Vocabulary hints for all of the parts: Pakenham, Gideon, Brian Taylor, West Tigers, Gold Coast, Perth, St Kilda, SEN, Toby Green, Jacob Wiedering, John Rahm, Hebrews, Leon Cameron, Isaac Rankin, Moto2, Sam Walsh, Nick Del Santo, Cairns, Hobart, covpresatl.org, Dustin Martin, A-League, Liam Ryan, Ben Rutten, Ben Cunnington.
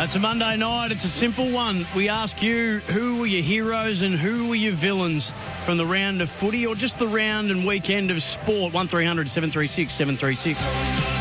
It's a Monday night. It's a simple one. We ask you, who were your heroes and who were your villains from the round of footy or just the round and weekend of sport? 1300 736 736.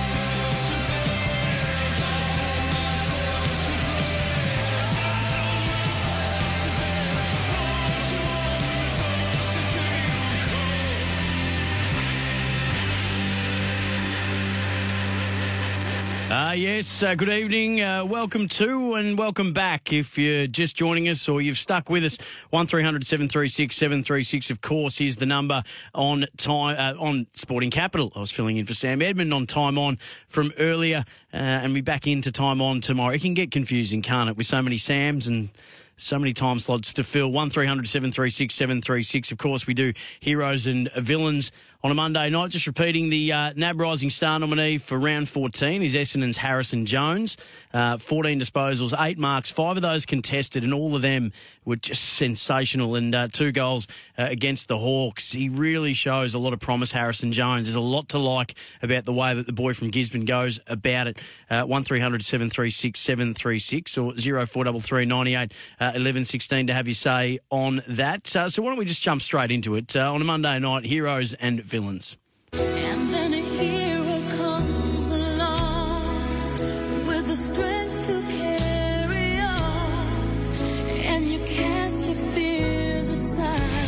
Good evening. Welcome to and welcome back if you're just joining us or you've stuck with us. 1300 736 736, of course, is the number on time on Sporting Capital. I was filling in for Sam Edmund on Time On from earlier and we're back into Time On tomorrow. It can get confusing, can't it, with so many Sams and so many time slots to fill. 1300 736 736. Of course, we do heroes and villains on a Monday night. Just repeating the NAB Rising Star nominee for round 14 is Essendon's Harrison Jones. 14 disposals, 8 marks, 5 of those contested, and all of them were just sensational. And 2 goals against the Hawks. He really shows a lot of promise, Harrison Jones. There's a lot to like about the way that the boy from Gisborne goes about it. 1300 736 736 or 0433 98. 11:16 to have you say on that. So why don't we just jump straight into it on a Monday night, heroes and villains. And then a hero comes along with the strength to carry on, and you cast your fears aside.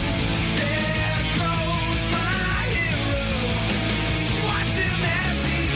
There goes my hero. Watch him as he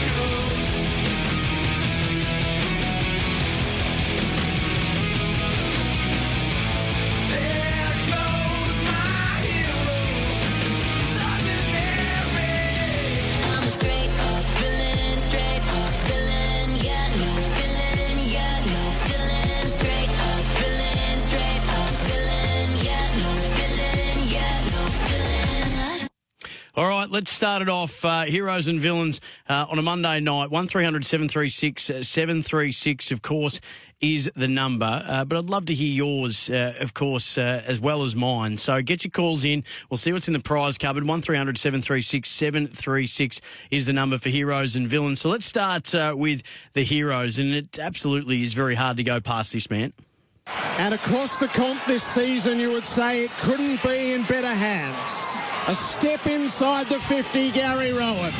All right, let's start it off. Heroes and villains on a Monday night. 1300 736 736, of course, is the number. But I'd love to hear yours, of course, as well as mine. So get your calls in. We'll see what's in the prize cupboard. 1300 736 736 is the number for heroes and villains. So let's start with the heroes. And it absolutely is very hard to go past this man. And across the comp this season, you would say it couldn't be in better hands. A step inside the 50, Gary Rowan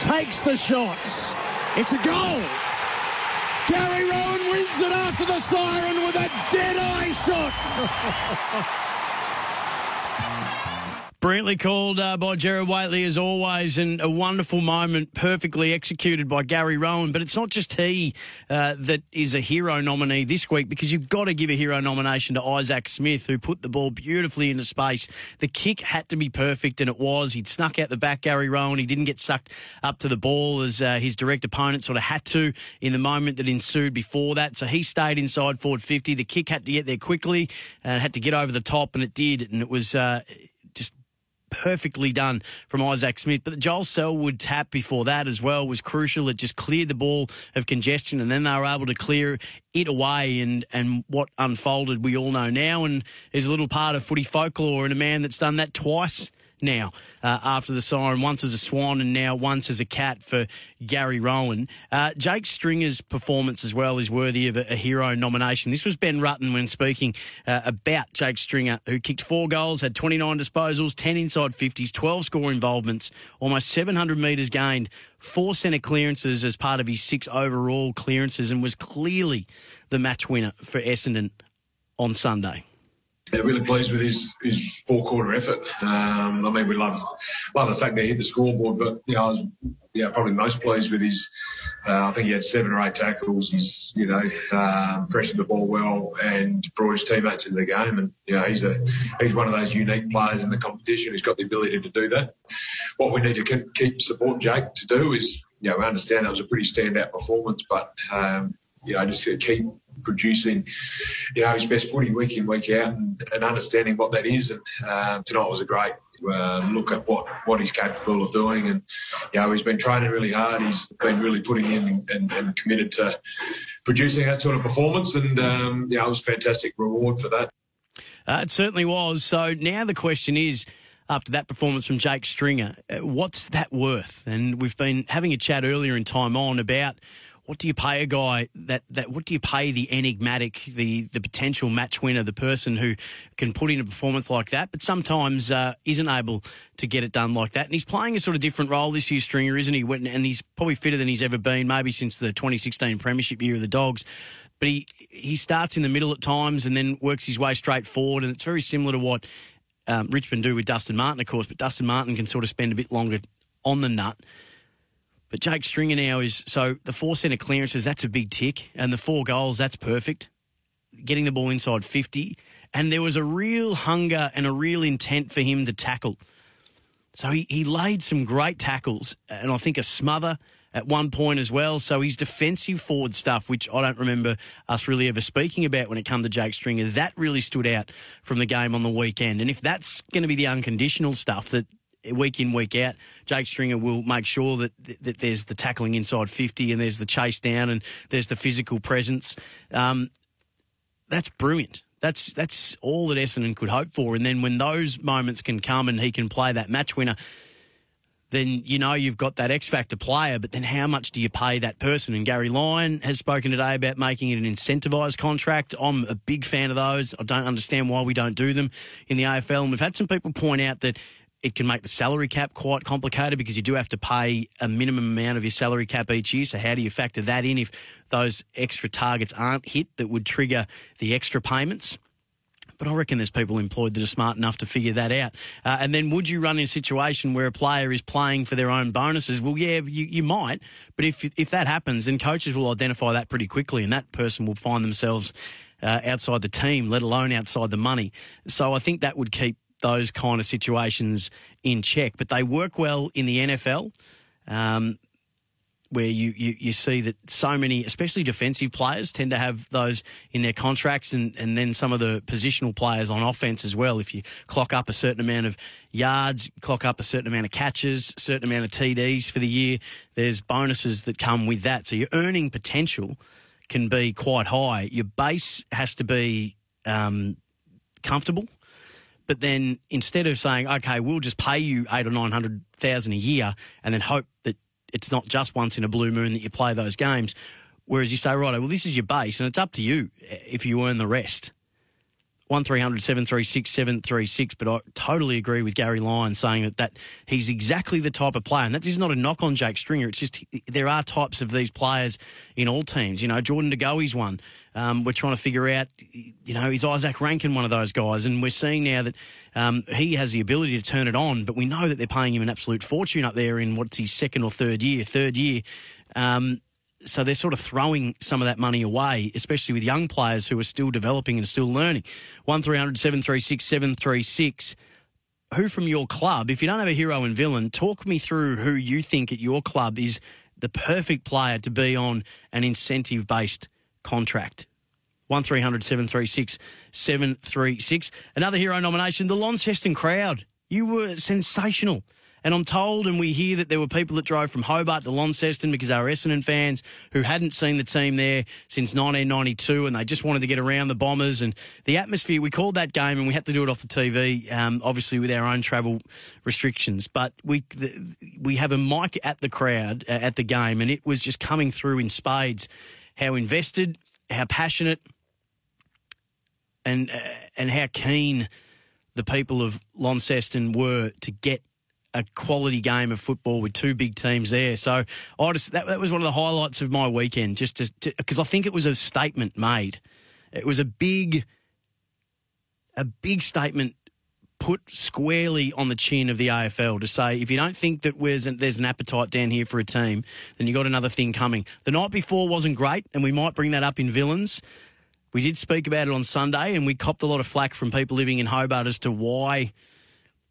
takes the shots. It's a goal. Gary Rowan wins it after the siren with a dead-eye shot. Brilliantly called by Gerard Whateley as always, and a wonderful moment, perfectly executed by Gary Rowan. But it's not just he that is a hero nominee this week, because you've got to give a hero nomination to Isaac Smith, who put the ball beautifully into space. The kick had to be perfect, and it was. He'd snuck out the back, Gary Rowan. He didn't get sucked up to the ball as his direct opponent sort of had to in the moment that ensued before that. So he stayed inside forward 50. The kick had to get there quickly and had to get over the top, and it did. And it was... perfectly done from Isaac Smith. But the Joel Selwood tap before that as well was crucial. It just cleared the ball of congestion, and then they were able to clear it away, and what unfolded we all know now, and is a little part of footy folklore, and a man that's done that twice now after the siren, once as a swan and now once as a cat for Gary Rowan. Jake Stringer's performance as well is worthy of a hero nomination. This was Ben Rutten when speaking about Jake Stringer, who kicked 4 goals, had 29 disposals, 10 inside 50s, 12 score involvements, almost 700 metres gained, 4 centre clearances as part of his 6 overall clearances, and was clearly the match winner for Essendon on Sunday. Yeah, really pleased with his 4-quarter effort. I mean, we love the fact that he hit the scoreboard, but you know, I was probably most pleased with his. I think he had 7 or 8 tackles. He's pressured the ball well and brought his teammates into the game. And you know, he's one of those unique players in the competition who's got the ability to do that. What we need to keep supporting Jake to do is, we understand that was a pretty standout performance, but just to keep producing, you know, his best footy week in, week out, and understanding what that is. And tonight was a great look at what he's capable of doing. And, you know, he's been training really hard. He's been really putting in and committed to producing that sort of performance. And, you know, it was a fantastic reward for that. It certainly was. So now the question is, after that performance from Jake Stringer, what's that worth? And we've been having a chat earlier in time on about what do you pay a guy that what do you pay the enigmatic, the potential match winner, the person who can put in a performance like that, but sometimes isn't able to get it done like that. And he's playing a sort of different role this year, Stringer, isn't he? And he's probably fitter than he's ever been, maybe since the 2016 Premiership year of the Dogs. But he starts in the middle at times and then works his way straight forward, and it's very similar to what Richmond do with Dustin Martin, of course, but Dustin Martin can sort of spend a bit longer on the nut. But Jake Stringer now is, so the 4 centre clearances, that's a big tick, and the 4 goals, that's perfect. Getting the ball inside 50, and there was a real hunger and a real intent for him to tackle. So he laid some great tackles, and I think a smother at one point as well. So his defensive forward stuff, which I don't remember us really ever speaking about when it comes to Jake Stringer, that really stood out from the game on the weekend. And if that's going to be the unconditional stuff that week in, week out, Jake Stringer will make sure that there's the tackling inside 50 and there's the chase down and there's the physical presence. That's brilliant. That's all that Essendon could hope for. And then when those moments can come and he can play that match winner, then you know you've got that X-Factor player, but then how much do you pay that person? And Gary Lyon has spoken today about making it an incentivised contract. I'm a big fan of those. I don't understand why we don't do them in the AFL. And we've had some people point out that it can make the salary cap quite complicated because you do have to pay a minimum amount of your salary cap each year. So how do you factor that in if those extra targets aren't hit that would trigger the extra payments? But I reckon there's people employed that are smart enough to figure that out. And then would you run in a situation where a player is playing for their own bonuses? Well, yeah, you might. But if that happens, then coaches will identify that pretty quickly and that person will find themselves outside the team, let alone outside the money. So I think that would keep those kind of situations in check. But they work well in the NFL where you see that so many, especially defensive players, tend to have those in their contracts and then some of the positional players on offense as well. If you clock up a certain amount of yards, clock up a certain amount of catches, certain amount of TDs for the year, there's bonuses that come with that. So your earning potential can be quite high. Your base has to be comfortable. But then instead of saying, okay, we'll just pay you $800,000 or $900,000 a year and then hope that it's not just once in a blue moon that you play those games, whereas you say, right, well, this is your base, and it's up to you if you earn the rest. 1300 736 736, but I totally agree with Gary Lyon saying that he's exactly the type of player, and that is not a knock on Jake Stringer, it's just there are types of these players in all teams. You know, Jordan De Goey's one. We're trying to figure out, you know, is Isaac Rankin one of those guys? And we're seeing now that he has the ability to turn it on, but we know that they're paying him an absolute fortune up there in what's his second or third year. So they're sort of throwing some of that money away, especially with young players who are still developing and still learning. 1300 736 736. Who from your club, if you don't have a hero and villain, talk me through who you think at your club is the perfect player to be on an incentive-based contract. 1300 736 736. Another hero nomination, the Launceston crowd. You were sensational. And I'm told, and we hear that there were people that drove from Hobart to Launceston because they were Essendon fans who hadn't seen the team there since 1992 and they just wanted to get around the Bombers. And the atmosphere, we called that game and we had to do it off the TV, obviously with our own travel restrictions. But we have a mic at the crowd at the game, and it was just coming through in spades, how invested, how passionate and how keen the people of Launceston were to get a quality game of football with two big teams there. So I just, that was one of the highlights of my weekend, just because I think it was a statement made. It was a big statement put squarely on the chin of the AFL to say, if you don't think that there's an appetite down here for a team, then you got another thing coming. The night before wasn't great, and we might bring that up in Villains. We did speak about it on Sunday, and we copped a lot of flack from people living in Hobart as to why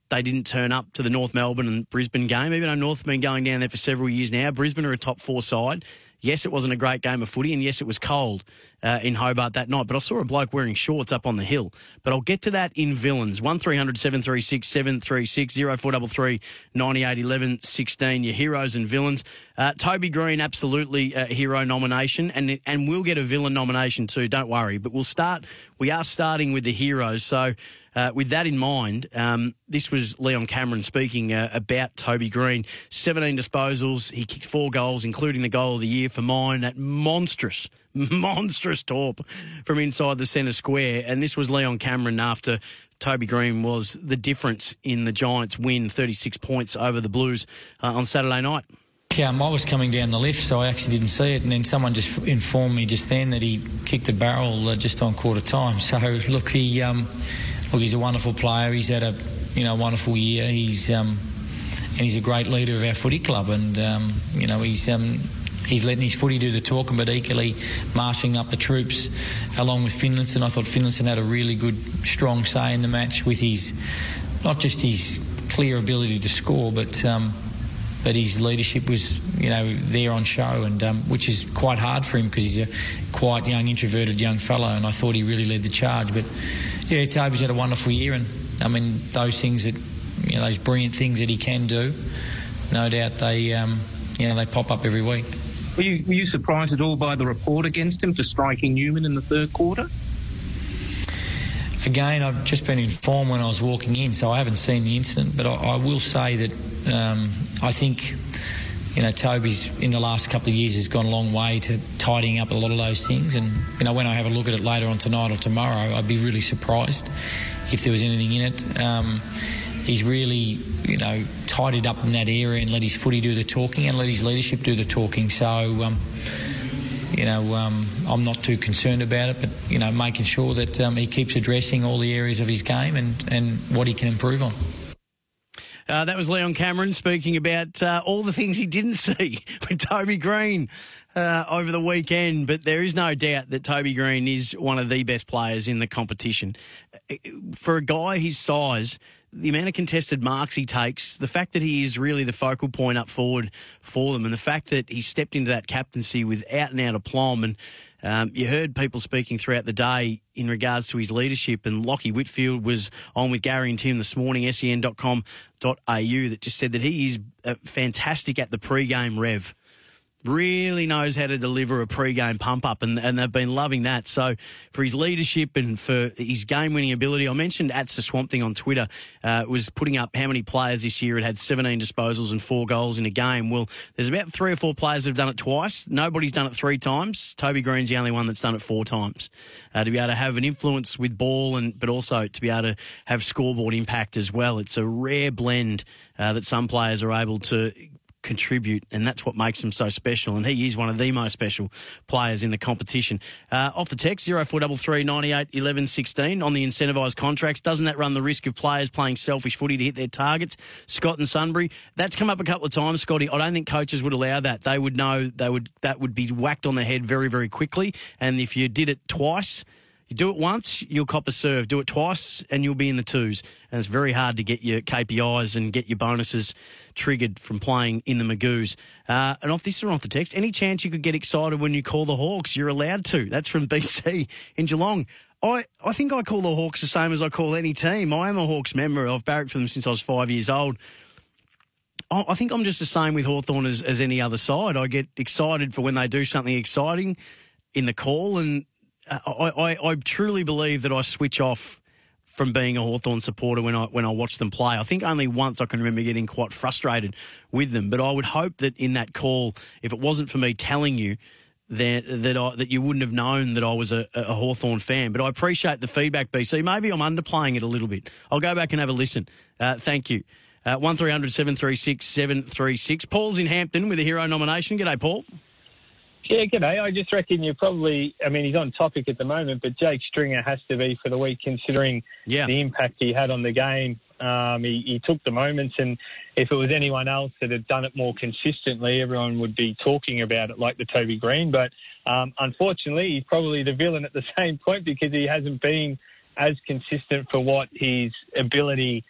they didn't turn up to the North Melbourne and Brisbane game. Even though North have been going down there for several years now, Brisbane are a top 4 side. yes, it wasn't a great game of footy, and yes, it was cold in Hobart that night, but I saw a bloke wearing shorts up on the hill. But I'll get to that in Villains. 1300 736 736 0433 98 11 16, your heroes and villains. Toby Green, absolutely a hero nomination, and we'll get a villain nomination too, don't worry. But we are starting with the heroes. So with that in mind, this was Leon Cameron speaking about Toby Green. 17 disposals, he kicked 4 goals, including the goal of the year for mine, that monstrous torp from inside the centre square. And this was Leon Cameron after Toby Green was the difference in the Giants' win, 36 points over the Blues on Saturday night. I was coming down the lift, so I actually didn't see it, and then someone just informed me just then that he kicked the barrel just on quarter time. So look, he's a wonderful player. He's had a wonderful year. He's a great leader of our footy club, and he's letting his footy do the talking, but equally marshalling up the troops along with Finlayson. I thought Finlayson had a really good, strong say in the match with his, not just his clear ability to score, but his leadership was, there on show, and which is quite hard for him because he's a quiet, young, introverted young fellow, and I thought he really led the charge. But yeah, Toby's had a wonderful year, and I mean those things that, those brilliant things that he can do, no doubt they, they pop up every week. Were you surprised at all by the report against him for striking Newman in the third quarter? Again, I've just been informed when I was walking in, so I haven't seen the incident. But I will say that I think, Toby's in the last couple of years has gone a long way to tidying up a lot of those things. And, when I have a look at it later on tonight or tomorrow, I'd be really surprised if there was anything in it. He's really, tidied up in that area and let his footy do the talking and let his leadership do the talking. So, I'm not too concerned about it, but, making sure that he keeps addressing all the areas of his game and what he can improve on. That was Leon Cameron speaking about all the things he didn't see with Toby Green over the weekend. But there is no doubt that Toby Green is one of the best players in the competition. For a guy his size, the amount of contested marks he takes, the fact that he is really the focal point up forward for them, and the fact that he stepped into that captaincy without and out aplomb. And you heard people speaking throughout the day in regards to his leadership, and Lockie Whitfield was on with Gary and Tim this morning, sen.com.au, that just said that he is fantastic at the pre-game rev. Really knows how to deliver a pre-game pump-up, and they've been loving that. So for his leadership and for his game-winning ability, I mentioned Atsa Swamp Thing on Twitter was putting up how many players this year had had 17 disposals and 4 goals in a game. Well, there's about 3 or 4 players that have done it twice. Nobody's done it 3 times. Toby Green's the only one that's done it 4 times. To be able to have an influence with ball, but also to be able to have scoreboard impact as well. It's a rare blend that some players are able to contribute, and that's what makes him so special, and he is one of the most special players in the competition. Off the text, 0433 98 11 16, on the incentivised contracts, doesn't that run the risk of players playing selfish footy to hit their targets? Scott and Sunbury, that's come up a couple of times, Scotty. I don't think coaches would allow that. They would know that would be whacked on the head very, very quickly, and if you did it twice, you do it once, you'll cop a serve. Do it twice, and you'll be in the twos. And it's very hard to get your KPIs and get your bonuses triggered from playing in the Magoos. And off this one, off the text, any chance you could get excited when you call the Hawks? You're allowed to. That's from BC in Geelong. I think I call the Hawks the same as I call any team. I am a Hawks member. I've barracked for them since I was 5 years old. I think I'm just the same with Hawthorn as any other side. I get excited for when they do something exciting in the call, and I truly believe that I switch off from being a Hawthorn supporter when I watch them play. I think only once I can remember getting quite frustrated with them. But I would hope that in that call, if it wasn't for me telling you, that you wouldn't have known that I was a Hawthorn fan. But I appreciate the feedback, BC. Maybe I'm underplaying it a little bit. I'll go back and have a listen. Thank you. 1300 736 736. Paul's in Hampton with a hero nomination. G'day, Paul. Yeah, g'day. I just reckon you're probably, he's on topic at the moment, but Jake Stringer has to be for the week, considering the impact he had on the game. He took the moments, and if it was anyone else that had done it more consistently, everyone would be talking about it like the Toby Green. But unfortunately, he's probably the villain at the same point because he hasn't been as consistent for what his ability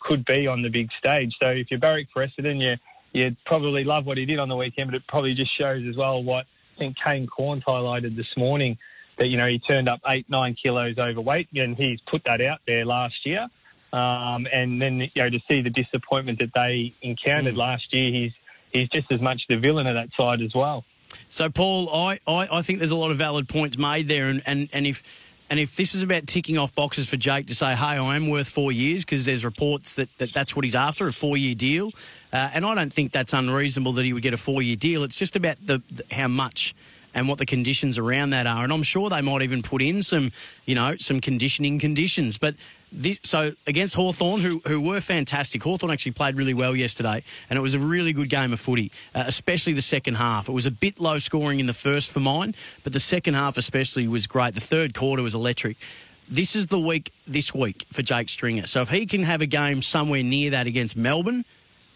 could be on the big stage. So if you're barrack for Essendon, you'd probably love what he did on the weekend, but it probably just shows as well what I think Kane Corns highlighted this morning, that, you know, he turned up 8-9 kilos overweight, and he's put that out there last year. And then, you know, to see the disappointment that they encountered last year, he's just as much the villain of that side as well. So, Paul, I think there's a lot of valid points made there, and if this is about ticking off boxes for Jake to say, hey, I am worth 4 years, because there's reports that's what he's after, a 4-year deal, and I don't think that's unreasonable that he would get a 4-year deal. It's just about the how much and what the conditions around that are, and I'm sure they might even put in some, you know, some conditioning conditions, but. So against Hawthorn, who were fantastic. Hawthorn actually played really well yesterday, and it was a really good game of footy, especially the second half. It was a bit low scoring in the first for mine, but the second half especially was great. The third quarter was electric. This is the week this week for Jake Stringer. So if he can have a game somewhere near that against Melbourne,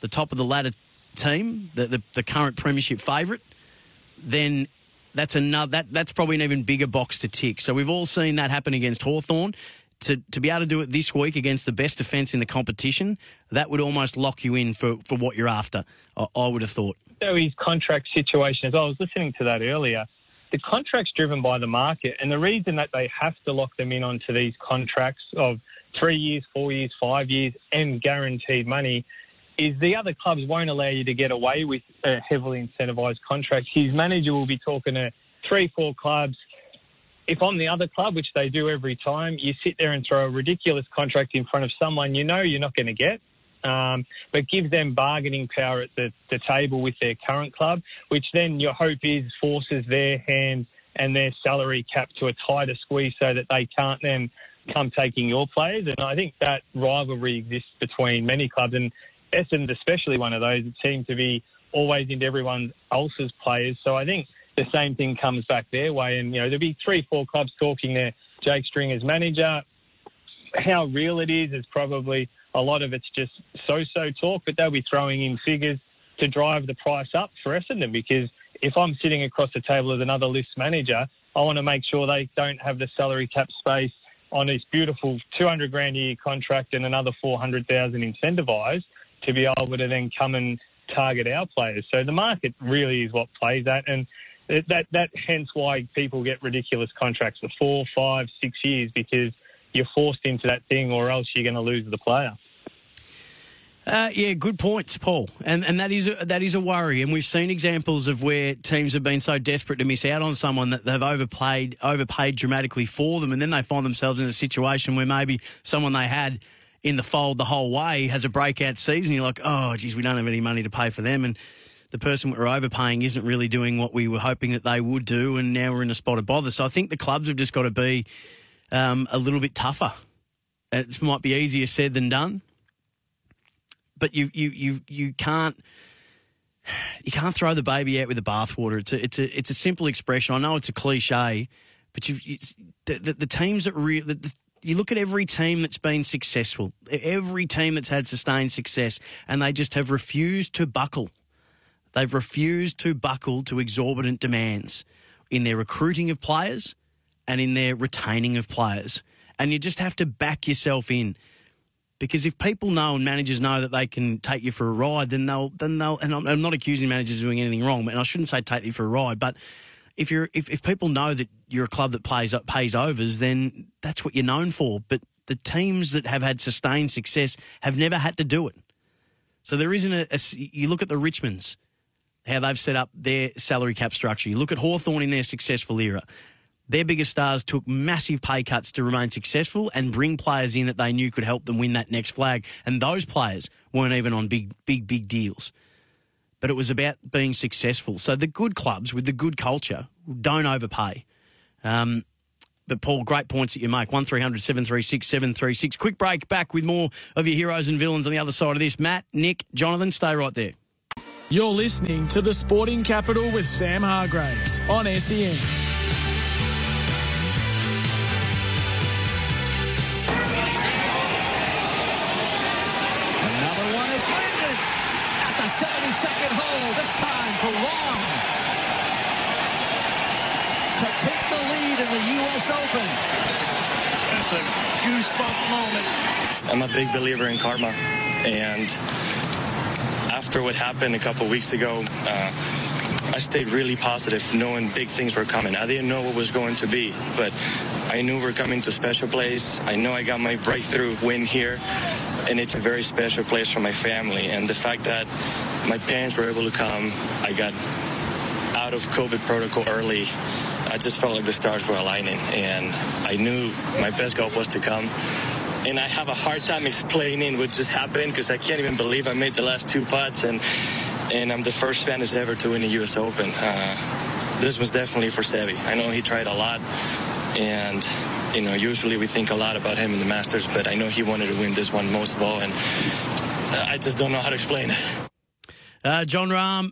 the top of the ladder team, the current premiership favourite, then... That's probably an even bigger box to tick. So we've all seen that happen against Hawthorn. To be able to do it this week against the best defence in the competition, that would almost lock you in for what you're after, I would have thought. So his contract situation, as I was listening to that earlier, the contract's driven by the market, and the reason that they have to lock them in onto these contracts of 3 years, 4 years, 5 years, and guaranteed money is the other clubs won't allow you to get away with a heavily incentivised contract. His manager will be talking to 3-4 clubs. If I'm the other club, which they do every time, you sit there and throw a ridiculous contract in front of someone you know you're not going to get, but give them bargaining power at the table with their current club, which then your hope is forces their hand and their salary cap to a tighter squeeze so that they can't then come taking your players. And I think that rivalry exists between many clubs, and Essendon especially one of those. It seems to be always into everyone else's players. So I think the same thing comes back their way. And, you know, there'll be 3-4 clubs talking there. Jake Stringer's manager, how real it is probably a lot of it's just so-so talk, but they'll be throwing in figures to drive the price up for Essendon, because if I'm sitting across the table as another list manager, I want to make sure they don't have the salary cap space on this beautiful $200,000 a year contract and another $400,000 incentivised to be able to then come and target our players. So the market really is what plays that, and that hence why people get ridiculous contracts for 4, 5, 6 years, because you're forced into that thing or else you're going to lose the player. Yeah, good points, Paul. And that is a worry. And we've seen examples of where teams have been so desperate to miss out on someone that they've overpaid dramatically for them, and then they find themselves in a situation where maybe someone they had in the fold the whole way has a breakout season. You're like, oh, geez, we don't have any money to pay for them. And the person we're overpaying isn't really doing what we were hoping that they would do, and now we're in a spot of bother. So I think the clubs have just got to be a little bit tougher. It might be easier said than done, but you can't throw the baby out with the bathwater. It's a simple expression. I know it's a cliche, but the teams that really... You look at every team that's been successful, every team that's had sustained success, and they just have refused to buckle. They've refused to buckle to exorbitant demands in their recruiting of players and in their retaining of players. And you just have to back yourself in, because if people know and managers know that they can take you for a ride, then they'll. And I'm not accusing managers of doing anything wrong, and I shouldn't say take you for a ride, but if people know that you're a club that pays overs, then that's what you're known for. But the teams that have had sustained success have never had to do it. So there isn't you look at the Richmonds, how they've set up their salary cap structure. You look at Hawthorn in their successful era. Their biggest stars took massive pay cuts to remain successful and bring players in that they knew could help them win that next flag. And those players weren't even on big deals. But it was about being successful. So the good clubs with the good culture don't overpay. But, Paul, great points that you make. 1300 736 736. Quick break, back with more of your heroes and villains on the other side of this. Matt, Nick, Jonathan, stay right there. You're listening to The Sporting Capital with Sam Hargraves on SEN. Another one is landed at the 72nd hole, this time for Long, to take the lead in the US Open. That's a goosebump moment. I'm a big believer in karma, and After what happened a couple of weeks ago, I stayed really positive, knowing big things were coming. I didn't know what was going to be, but I knew we're coming to a special place. I know I got my breakthrough win here, and it's a very special place for my family. And the fact that my parents were able to come, I got out of COVID protocol early. I just felt like the stars were aligning, and I knew my best goal was to come. And I have a hard time explaining what just happened, because I can't even believe I made the last two putts, and I'm the first Spanish ever to win the U.S. Open. This was definitely for Seve. I know he tried a lot, and, you know, usually we think a lot about him in the Masters, but I know he wanted to win this one most of all, and I just don't know how to explain it. John Rahm,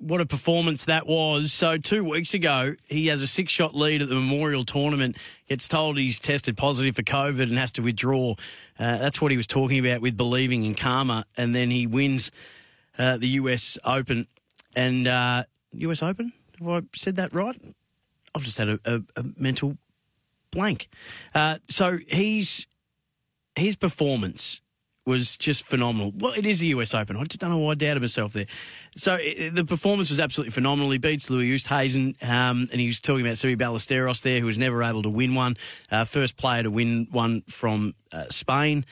what a performance that was. So 2 weeks ago, he has a six-shot lead at the Memorial Tournament, gets told he's tested positive for COVID and has to withdraw. That's what he was talking about with believing in karma, and then he wins the US Open. And US Open? Have I said that right? I've just had a mental blank. So his performance was just phenomenal. Well, it is the US Open. I just don't know why I doubted myself there. So the performance was absolutely phenomenal. He beats Louis Oosthuizen, and he was talking about Seve Ballesteros there, who was never able to win one. First player to win one from Spain.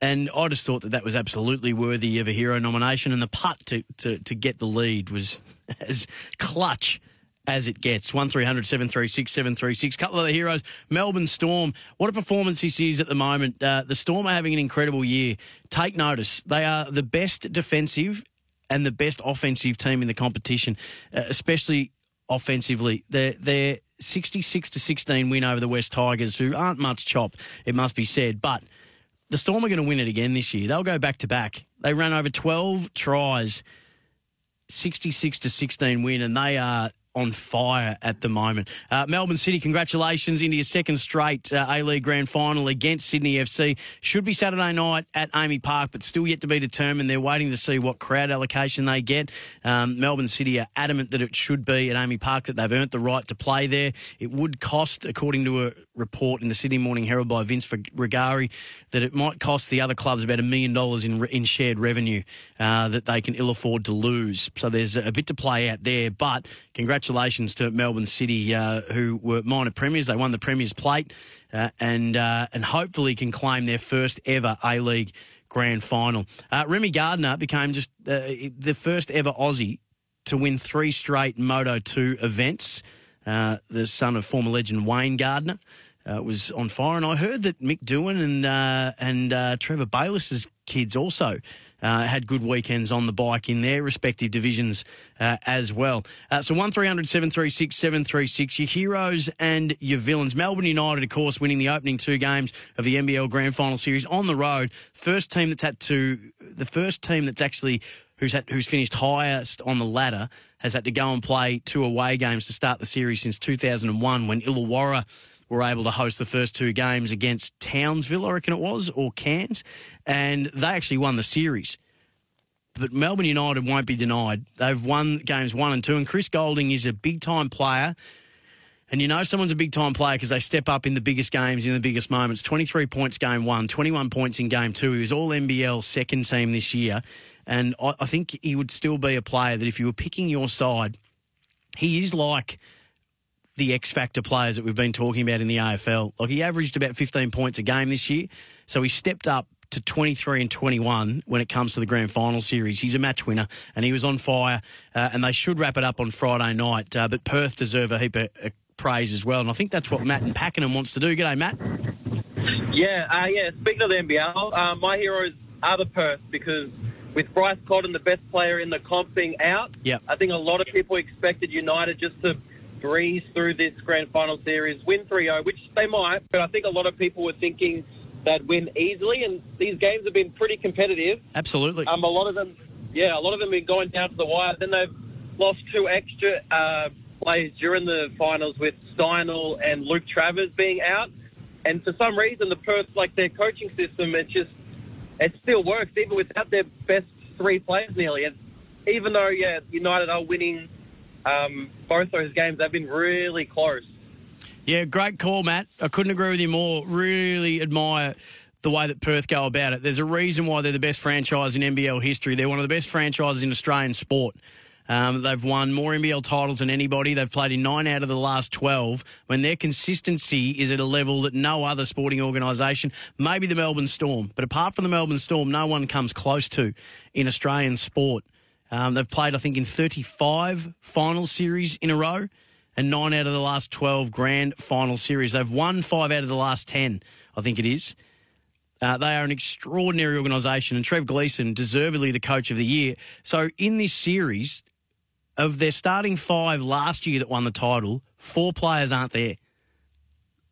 And I just thought that was absolutely worthy of a hero nomination, and the putt to get the lead was as clutch as it gets. 1300 736 736. Couple of the heroes. Melbourne Storm. What a performance this is at the moment. The Storm are having an incredible year. Take notice. They are the best defensive and the best offensive team in the competition, especially offensively. They're 66-16 win over the West Tigers, who aren't much chop, it must be said, but the Storm are going to win it again this year. They'll go back-to-back. They ran over 12 tries, 66-16 win, and they are on fire at the moment. Melbourne City, congratulations into your second straight A-League Grand Final against Sydney FC. Should be Saturday night at AMI Park, but still yet to be determined. They're waiting to see what crowd allocation they get. Melbourne City are adamant that it should be at AMI Park, that they've earned the right to play there. It would cost, according to a report in the Sydney Morning Herald by Vince Regari, that it might cost the other clubs about $1 million in shared revenue that they can ill afford to lose. So there's a bit to play out there, but congratulations to Melbourne City, who were minor premiers. They won the Premier's Plate and hopefully can claim their first ever A-League Grand Final. Remy Gardner became just the first ever Aussie to win three straight Moto2 events. The son of former legend Wayne Gardner was on fire. And I heard that Mick Doohan and Trevor Bayliss' kids also had good weekends on the bike in their respective divisions as well. So 1300 736 736, your heroes and your villains. Melbourne United, of course, winning the opening two games of the NBL Grand Final Series on the road. The first team that's finished highest on the ladder has had to go and play two away games to start the series since 2001, when Illawarra were able to host the first two games against Townsville, I reckon it was, or Cairns, and they actually won the series. But Melbourne United won't be denied. They've won games 1 and 2, and Chris Golding is a big-time player. And you know someone's a big-time player because they step up in the biggest games, in the biggest moments. 23 points game 1, 21 points in game 2. He was all NBL second team this year. And I think he would still be a player that if you were picking your side, he is like the X-Factor players that we've been talking about in the AFL. Like, he averaged about 15 points a game this year, so he stepped up to 23 and 21 when it comes to the Grand Final Series. He's a match winner, and he was on fire, and they should wrap it up on Friday night. But Perth deserve a heap of praise as well, and I think that's what Matt in Pakenham wants to do. G'day, Matt. Yeah. Speaking of the NBL, my heroes are the Perth, because with Bryce Cotton, the best player in the comp, being out, yep, I think a lot of people expected United just to breeze through this Grand Final Series, win 3-0, which they might, but I think a lot of people were thinking they'd win easily, and these games have been pretty competitive. Absolutely. A lot of them have been going down to the wire. Then they've lost two extra players during the finals, with Steinle and Luke Travers being out, and for some reason the Perth, like, their coaching system, it still works, even without their best three players nearly. And even though, United are winning both those games, they've been really close. Yeah, great call, Matt. I couldn't agree with you more. Really admire the way that Perth go about it. There's a reason why they're the best franchise in NBL history. They're one of the best franchises in Australian sport. They've won more NBL titles than anybody. They've played in 9 out of the last 12 when their consistency is at a level that no other sporting organisation, maybe the Melbourne Storm, but apart from the Melbourne Storm, no one comes close to in Australian sport. They've played, I think, in 35 final series in a row and 9 out of the last 12 grand final series. They've won 5 out of the last 10, I think it is. They are an extraordinary organisation, and Trev Gleeson, deservedly the coach of the year. So in this series, of their starting 5 last year that won the title, 4 players aren't there.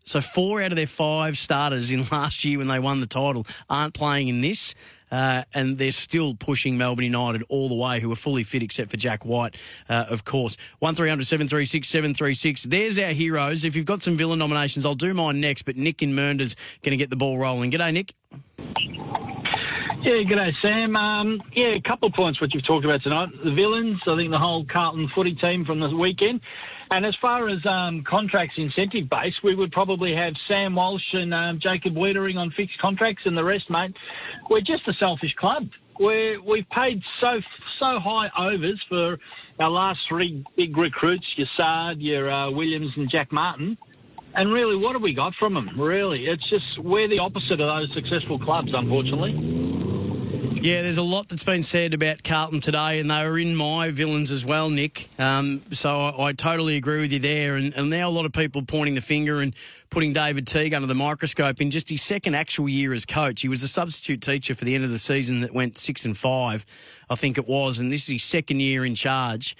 So 4 out of their 5 starters in last year when they won the title aren't playing in this, and they're still pushing Melbourne United all the way, who are fully fit except for Jack White, of course. 1300 736 736. There's our heroes. If you've got some villain nominations, I'll do mine next, but Nick in Mernda's going to get the ball rolling. G'day, Nick. Yeah, g'day, Sam. A couple of points what you've talked about tonight. The villains, I think the whole Carlton footy team from the weekend. And as far as contracts incentive-based, we would probably have Sam Walsh and Jacob Wiedering on fixed contracts, and the rest, mate, we're just a selfish club. We've paid so high overs for our last 3 big recruits, your Sard, your Williams and Jack Martin. And really, what have we got from them, really? It's just we're the opposite of those successful clubs, unfortunately. Yeah, there's a lot that's been said about Carlton today, and they were in my villains as well, Nick. So I totally agree with you there. And now a lot of people pointing the finger and putting David Teague under the microscope in just his second actual year as coach. He was a substitute teacher for the end of the season that went 6-5, I think it was, and this is his second year in charge.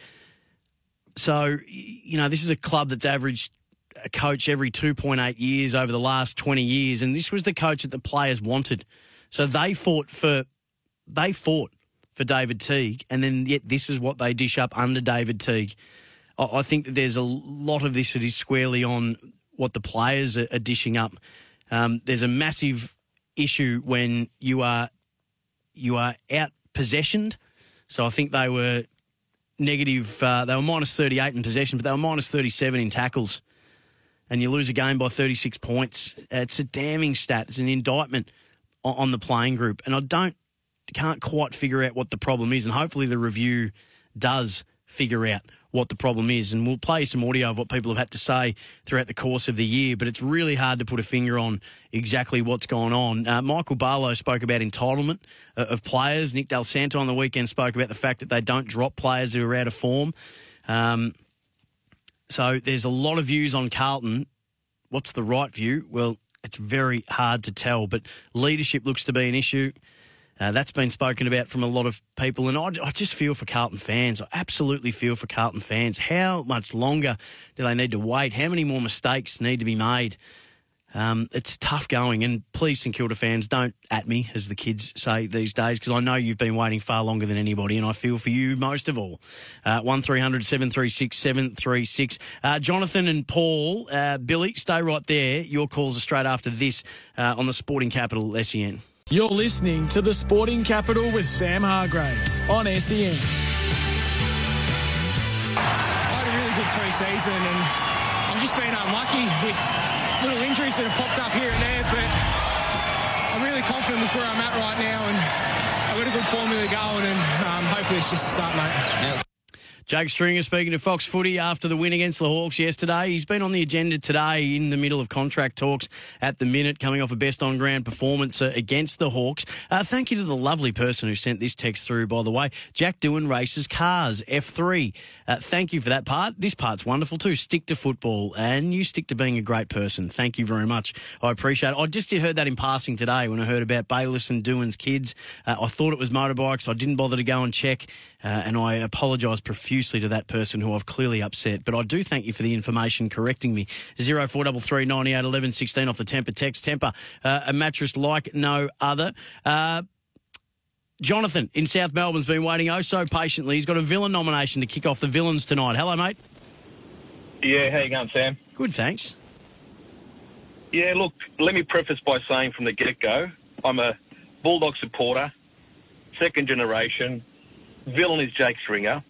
So, you know, this is a club that's averaged a coach every 2.8 years over the last 20 years, and this was the coach that the players wanted. So they fought for David Teague, and then yet this is what they dish up under David Teague. I think that there's a lot of this that is squarely on what the players are dishing up. There's a massive issue when you are out-possessioned. So I think they were negative. They were minus 38 in possession, but they were minus 37 in tackles. And you lose a game by 36 points. It's a damning stat. It's an indictment on the playing group. And I can't quite figure out what the problem is. And hopefully the review does figure out what the problem is. And we'll play some audio of what people have had to say throughout the course of the year. But it's really hard to put a finger on exactly what's going on. Michael Barlow spoke about entitlement of players. Nick Del Santo on the weekend spoke about the fact that they don't drop players who are out of form. So there's a lot of views on Carlton. What's the right view? Well, it's very hard to tell, but leadership looks to be an issue. That's been spoken about from a lot of people, and I just feel for Carlton fans. I absolutely feel for Carlton fans. How much longer do they need to wait? How many more mistakes need to be made? It's tough going, and please, St Kilda fans, don't at me, as the kids say these days, because I know you've been waiting far longer than anybody, and I feel for you most of all. 1300 736 736. Jonathan and Paul, Billy, stay right there. Your calls are straight after this on the Sporting Capital SEN. You're listening to the Sporting Capital with Sam Hargraves on SEN. I had a really good pre-season, and I've just been unlucky with little injuries that have popped up here and there, but I'm really confident with where I'm at right now, and I've got a good formula going, and hopefully it's just a start, mate. Jake Stringer speaking to Fox Footy after the win against the Hawks yesterday. He's been on the agenda today in the middle of contract talks at the minute, coming off a best-on-ground performance against the Hawks. Thank you to the lovely person who sent this text through, by the way. Jack Doohan races cars, F3. Thank you for that part. This part's wonderful too. Stick to football, and you stick to being a great person. Thank you very much. I appreciate it. I just heard that in passing today when I heard about Bayliss and Doohan's kids. I thought it was motorbikes. I didn't bother to go and check, and I apologise profusely to that person who I've clearly upset, but I do thank you for the information correcting me. 0433 98 11 16 off the Temper text. Temper, a mattress like no other. Jonathan in South Melbourne's been waiting oh so patiently. He's got a villain nomination to kick off the villains tonight. Hello, mate. Yeah, how you going, Sam? Good, thanks. Yeah, look, let me preface by saying from the get-go, I'm a Bulldog supporter, second generation. Villain is Jake Stringer.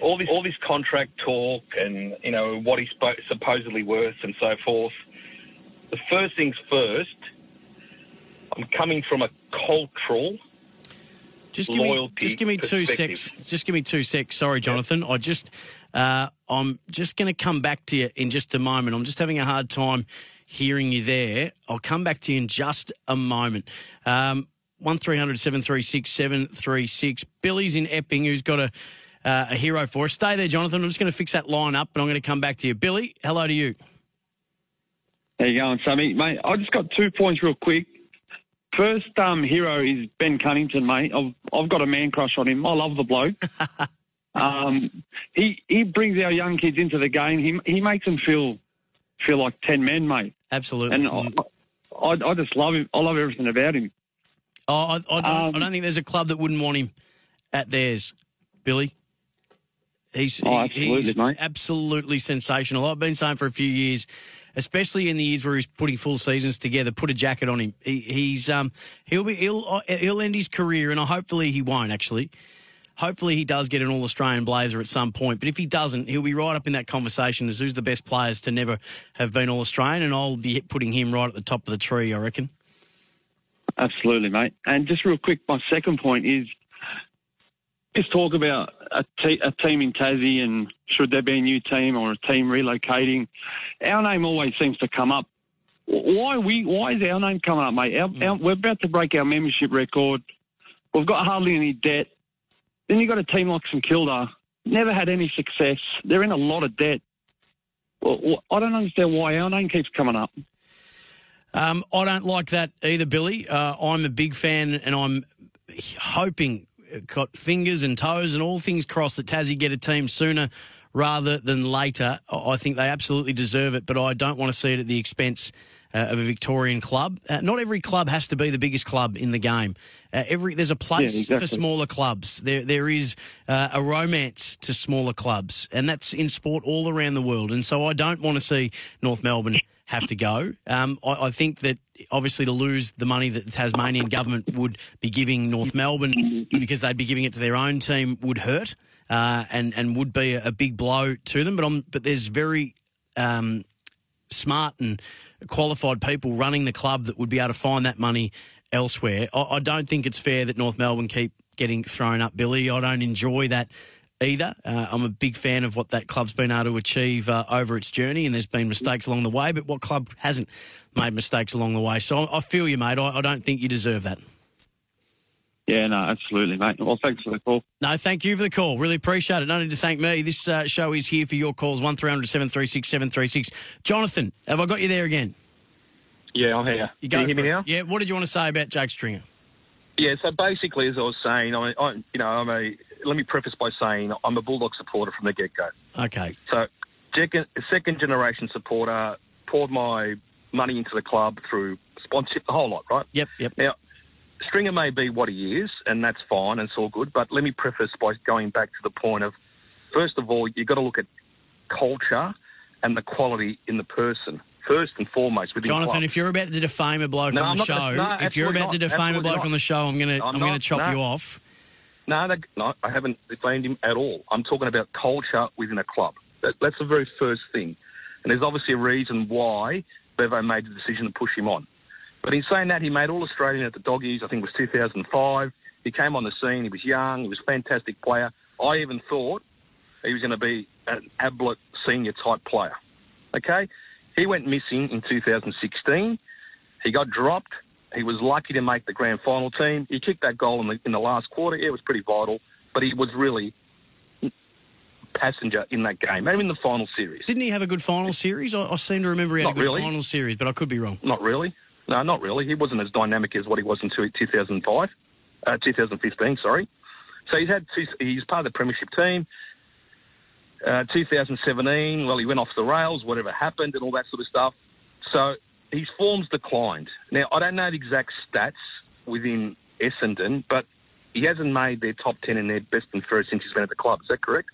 All this contract talk and, you know, what he's supposedly worth and so forth. The first things first, I'm coming from a cultural loyalty perspective. Just give me two secs. Sorry, Jonathan. Yeah. I'm just going to come back to you in just a moment. I'm just having a hard time hearing you there. I'll come back to you in just a moment. 1300 736 736. Billy's in Epping, who's got a hero for us. Stay there, Jonathan. I'm just going to fix that line up, and I'm going to come back to you. Billy, hello to you. How you going, Sammy? Mate, I just got 2 points real quick. First hero is Ben Cunnington, mate. I've got a man crush on him. I love the bloke. He brings our young kids into the game. He makes them feel like 10 men, mate. Absolutely. And I just love him. I love everything about him. Oh, I don't think there's a club that wouldn't want him at theirs, Billy. He's mate. Absolutely sensational. I've been saying for a few years, especially in the years where he's putting full seasons together, put a jacket on him. He'll end his career, and hopefully he won't, actually. Hopefully he does get an All-Australian blazer at some point, but if he doesn't, he'll be right up in that conversation as who's the best players to never have been All-Australian, and I'll be putting him right at the top of the tree, I reckon. Absolutely, mate. And just real quick, my second point is just talk about a team in Tassie and should there be a new team or a team relocating. Our name always seems to come up. Why is our name coming up, mate? We're about to break our membership record. We've got hardly any debt. Then you've got a team like St Kilda, never had any success. They're in a lot of debt. Well, I don't understand why our name keeps coming up. I don't like that either, Billy. I'm a big fan, and I'm hoping, got fingers and toes and all things crossed, that Tassie get a team sooner rather than later. I think they absolutely deserve it, but I don't want to see it at the expense of a Victorian club. Not every club has to be the biggest club in the game. There's a place for smaller clubs. There is a romance to smaller clubs, and that's in sport all around the world. And so I don't want to see North Melbourne have to go. I think that obviously to lose the money that the Tasmanian government would be giving North Melbourne, because they'd be giving it to their own team, would hurt and would be a big blow to them. But there's very smart and qualified people running the club that would be able to find that money elsewhere. I don't think it's fair that North Melbourne keep getting thrown up, Billy. I don't enjoy that either. I'm a big fan of what that club's been able to achieve over its journey, and there's been mistakes along the way, but what club hasn't made mistakes along the way? So I feel you, mate. I don't think you deserve that. Yeah, no, absolutely, mate. Well, thanks for the call. No, thank you for the call. Really appreciate it. No need to thank me. This show is here for your calls, 1300 736 736. Jonathan, have I got you there again? Yeah, I'm here. Can you hear me now? Yeah, what did you want to say about Jake Stringer? Yeah, so basically, as I was saying, let me preface by saying I'm a Bulldog supporter from the get-go. Okay. So, second-generation supporter, poured my money into the club through sponsorship, the whole lot, right? Yep. Now, Stringer may be what he is, and that's fine, and it's all good, but let me preface by going back to the point of, first of all, you've got to look at culture and the quality in the person. First and foremost, with Jonathan, if you're about to defame a bloke on the show, I'm going to chop you off. No, I haven't defamed him at all. I'm talking about culture within a club. That's the very first thing, and there's obviously a reason why Bevo made the decision to push him on. But in saying that, he made All Australian at the Doggies. I think it was 2005. He came on the scene. He was young. He was a fantastic player. I even thought he was going to be an absolute senior type player. Okay. He went missing in 2016. He got dropped. He was lucky to make the grand final team. He kicked that goal in the last quarter. It was pretty vital, but he was really passenger in that game, and in the final series. Didn't he have a good final series? I seem to remember he had final series, but I could be wrong. Not really. No, not really. He wasn't as dynamic as what he was in 2015, sorry. So he's part of the premiership team. 2017, well, he went off the rails, whatever happened and all that sort of stuff. So his form's declined. Now, I don't know the exact stats within Essendon, but he hasn't made their top 10 in their best and fairest since he's been at the club. Is that correct?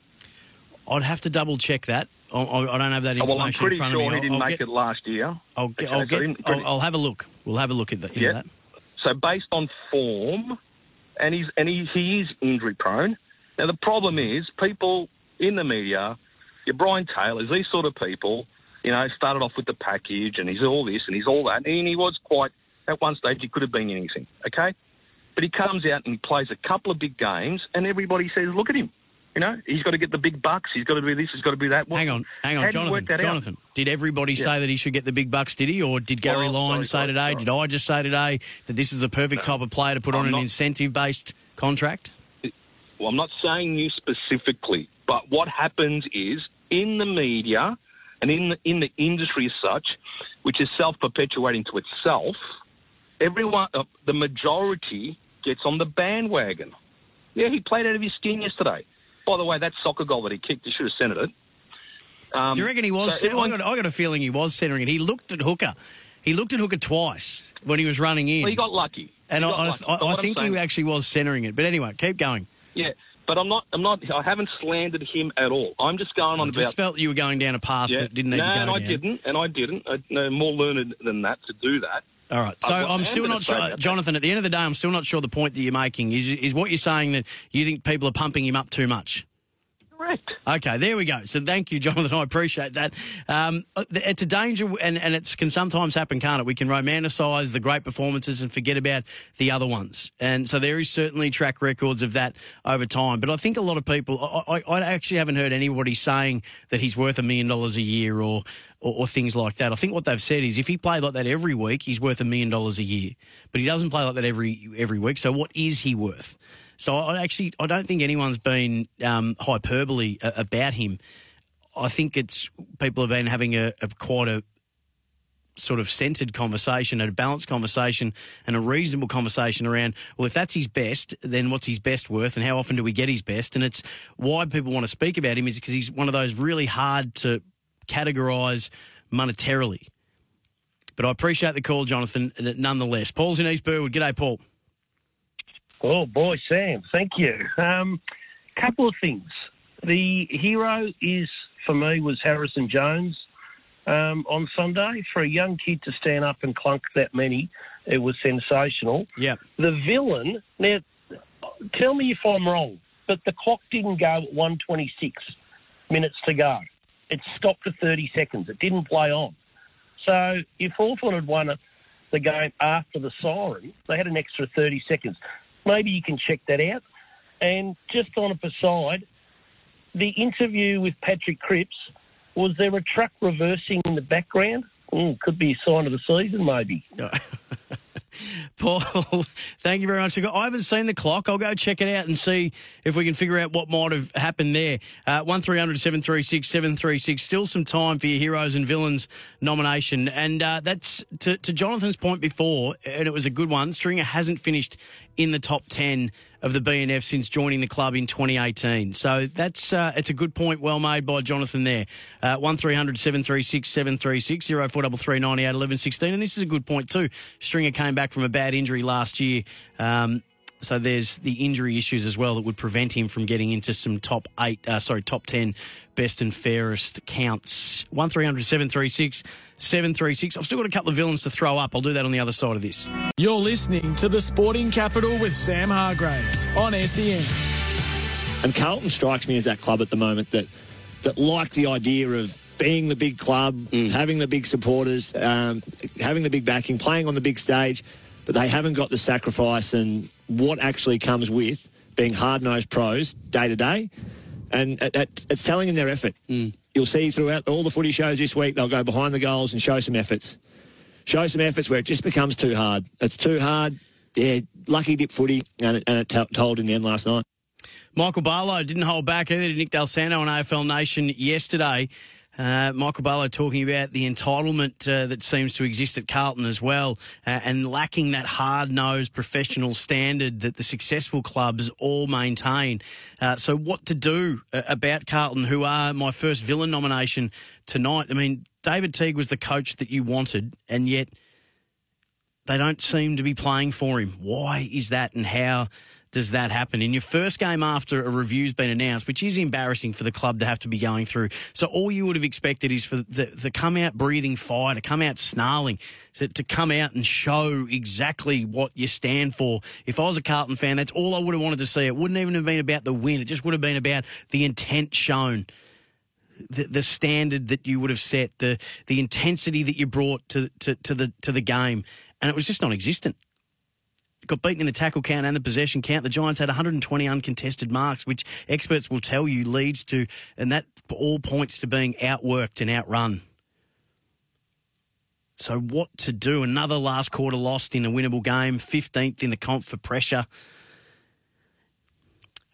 I'd have to double-check that. I don't have that information in front of me. Well, I'm pretty sure he didn't make it last year. I'll have a look. We'll have a look at that. Yeah. So based on form, and he is injury-prone. Now, the problem is people in the media, your Brian Taylors, these sort of people, started off with the package and he's all this and he's all that. And he was quite At one stage, he could have been anything, okay? But he comes out and he plays a couple of big games and everybody says, look at him. You know, he's got to get the big bucks. He's got to do this. He's got to do that. Well, hang on, Jonathan. Did everybody say that he should get the big bucks, did he? Or did Gary Lyon say today, did I just say today that this is the perfect type of player to put on an incentive-based contract? Well, I'm not saying you specifically, but what happens is in the media and in the industry as such, which is self-perpetuating to itself, everyone, the majority gets on the bandwagon. Yeah, he played out of his skin yesterday. By the way, that soccer goal that he kicked, he should have centered it. Do you reckon he was? So I got a feeling he was centering it. He looked at Hooker. He looked at Hooker twice when he was running in. Well, he got lucky. And I think he actually was centering it. But anyway, keep going. Yeah, but I haven't slandered him at all. I'm just going on about... I just felt you were going down a path that didn't need to go down. No, I didn't. No, more learned than that to do that. All right. So I'm still not sure, Jonathan, at the end of the day, I'm still not sure the point that you're making. Is what you're saying that you think people are pumping him up too much? Correct. Okay, there we go. So thank you, Jonathan. I appreciate that. It's a danger, and it can sometimes happen, can't it? We can romanticise the great performances and forget about the other ones. And so there is certainly track records of that over time. But I think a lot of people, I actually haven't heard anybody saying that he's worth $1 million a year or things like that. I think what they've said is if he played like that every week, he's worth $1 million a year. But he doesn't play like that every week, so what is he worth? So I don't think anyone's been hyperbole about him. I think it's people have been having a quite a sort of centred conversation, a balanced conversation and a reasonable conversation around, well, if that's his best, then what's his best worth and how often do we get his best? And it's why people want to speak about him is because he's one of those really hard to categorise monetarily. But I appreciate the call, Jonathan, nonetheless. Paul's in East Burwood. G'day, Paul. Oh, boy, Sam, thank you. Couple of things. The hero is, for me, was Harrison Jones on Sunday. For a young kid to stand up and clunk that many, it was sensational. Yeah. The villain, now, tell me if I'm wrong, but the clock didn't go at 126 minutes to go. It stopped at 30 seconds. It didn't play on. So if Hawthorn had won the game after the siren, they had an extra 30 seconds. Maybe you can check that out. And just on a aside, the interview with Patrick Cripps, was there a truck reversing in the background? Could be a sign of the season, maybe. Paul, thank you very much. I haven't seen the clock. I'll go check it out and see if we can figure out what might have happened there. 1300 736 736. Still some time for your heroes and villains nomination. And that's to Jonathan's point before, and it was a good one. Stringer hasn't finished in the top 10 of the BNF since joining the club in 2018. So that's it's a good point well made by Jonathan there. 1300 736 736 0433 98 11 16. And this is a good point too. Stringer came back from a bad injury last year. So there's the injury issues as well that would prevent him from getting into some top 10 best and fairest counts. 1300 736 736. I've still got a couple of villains to throw up. I'll do that on the other side of this. You're listening to The Sporting Capital with Sam Hargraves on SEN. And Carlton strikes me as that club at the moment that like the idea of being the big club, having the big supporters, having the big backing, playing on the big stage, but they haven't got the sacrifice and what actually comes with being hard-nosed pros day to day. And it's telling in their effort. You'll see throughout all the footy shows this week, they'll go behind the goals and show some efforts. Show some efforts where it just becomes too hard. It's too hard. Yeah, lucky dip footy, and it told in the end last night. Michael Barlow didn't hold back either to Nick Del Santo on AFL Nation yesterday. Michael Barlow talking about the entitlement that seems to exist at Carlton as well, and lacking that hard-nosed professional standard that the successful clubs all maintain. So what to do about Carlton, who are my first villain nomination tonight. I mean, David Teague was the coach that you wanted, and yet they don't seem to be playing for him. Why is that, and how does that happen? In your first game after a review's been announced, which is embarrassing for the club to have to be going through. So all you would have expected is for the come out breathing fire, to come out snarling, to come out and show exactly what you stand for. If I was a Carlton fan, that's all I would have wanted to see. It wouldn't even have been about the win. It just would have been about the intent shown, the standard that you would have set, the intensity that you brought to the game. and it was just non-existent. Got beaten in the tackle count and the possession count. The Giants had 120 uncontested marks, which experts will tell you leads to, and that all points to being outworked and outrun. So what to do? Another last quarter lost in a winnable game, 15th in the comp for pressure.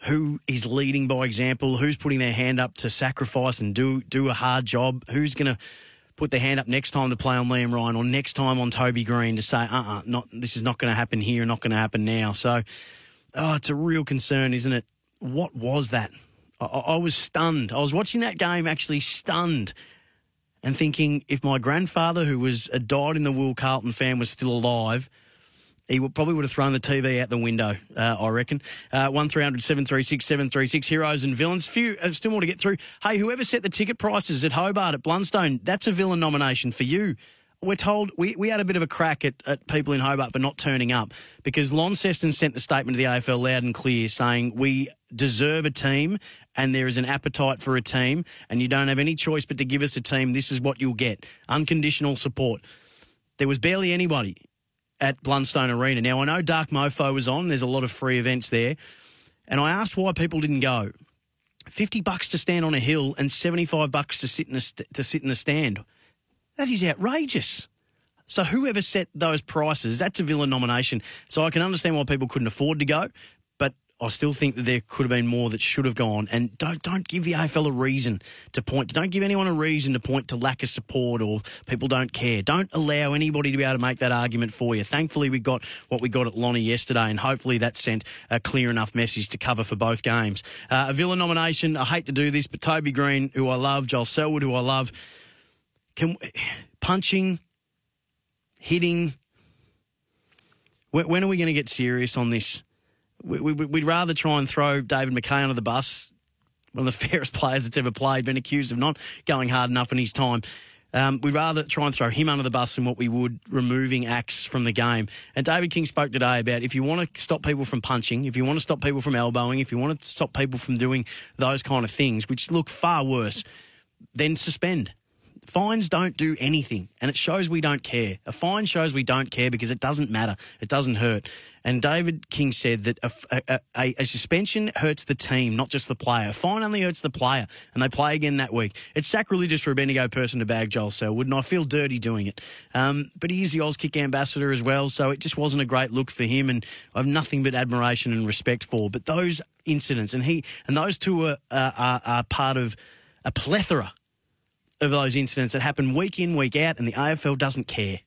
Who is leading by example? Who's putting their hand up to sacrifice and do a hard job? Who's going to put their hand up next time to play on Liam Ryan or next time on Toby Green to say, this is not going to happen here, not going to happen now. So, it's a real concern, isn't it? What was that? I was stunned. I was watching that game actually stunned and thinking, if my grandfather, who was a dyed-in-the-wool Carlton fan, was still alive, he probably would have thrown the TV out the window, I reckon. 1300 736 736, heroes and villains. Few, still more to get through. Hey, whoever set the ticket prices at Hobart, at Blundstone, that's a villain nomination for you. We're told we had a bit of a crack at people in Hobart for not turning up because Launceston sent the statement to the AFL loud and clear saying we deserve a team and there is an appetite for a team and you don't have any choice but to give us a team. This is what you'll get. Unconditional support. There was barely anybody at Blundstone Arena. Now, I know Dark Mofo was on. There's a lot of free events there. And I asked why people didn't go. $50 to stand on a hill and $75 to sit in the stand. That is outrageous. So whoever set those prices, that's a villain nomination. So I can understand why people couldn't afford to go, but I still think that there could have been more that should have gone. And don't give the AFL a reason to point. Don't give anyone a reason to point to lack of support or people don't care. Don't allow anybody to be able to make that argument for you. Thankfully, we got what we got at Lonnie yesterday, and hopefully that sent a clear enough message to cover for both games. A villain nomination, I hate to do this, but Toby Green, who I love, Joel Selwood, who I love, punching, hitting. When are we going to get serious on this? We'd rather try and throw David McKay under the bus, one of the fairest players that's ever played, been accused of not going hard enough in his time. We'd rather try and throw him under the bus than what we would removing acts from the game. And David King spoke today about if you want to stop people from punching, if you want to stop people from elbowing, if you want to stop people from doing those kind of things, which look far worse, then suspend. Fines don't do anything, and it shows we don't care. A fine shows we don't care because it doesn't matter. It doesn't hurt. And David King said that a suspension hurts the team, not just the player. A fine only hurts the player, and they play again that week. It's sacrilegious for a Bendigo person to bag Joel Selwood, and I feel dirty doing it. But he is the Auskick ambassador as well, so it just wasn't a great look for him, and I have nothing but admiration and respect for. But those incidents, and those two are part of a plethora of those incidents that happen week in, week out, and the AFL doesn't care.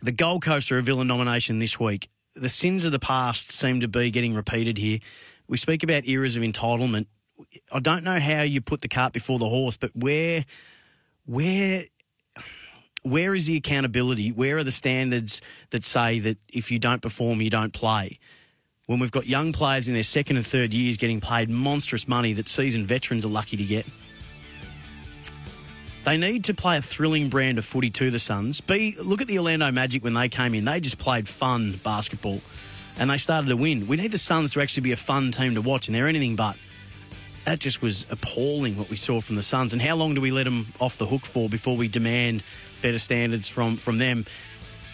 The Gold Coast are a villain nomination this week. The sins of the past seem to be getting repeated here. We speak about eras of entitlement. I don't know how you put the cart before the horse, but where is the accountability? Where are the standards that say that if you don't perform, you don't play? When we've got young players in their second and third years getting paid monstrous money that seasoned veterans are lucky to get. They need to play a thrilling brand of footy to the Suns. Look at the Orlando Magic when they came in. They just played fun basketball and they started to win. We need the Suns to actually be a fun team to watch, and they're anything but. That just was appalling what we saw from the Suns. And how long do we let them off the hook for before we demand better standards from them?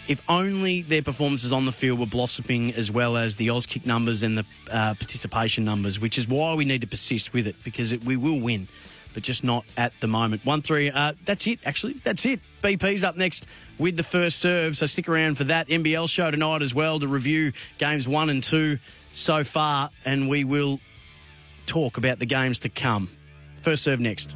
If only their performances on the field were blossoming as well as the Auskick numbers and the participation numbers, which is why we need to persist with it, because we will win. But just not at the moment. 1-3, that's it, actually. That's it. BP's up next with the first serve, so stick around for that. NBL show tonight as well to review games 1 and 2 so far, and we will talk about the games to come. First serve next.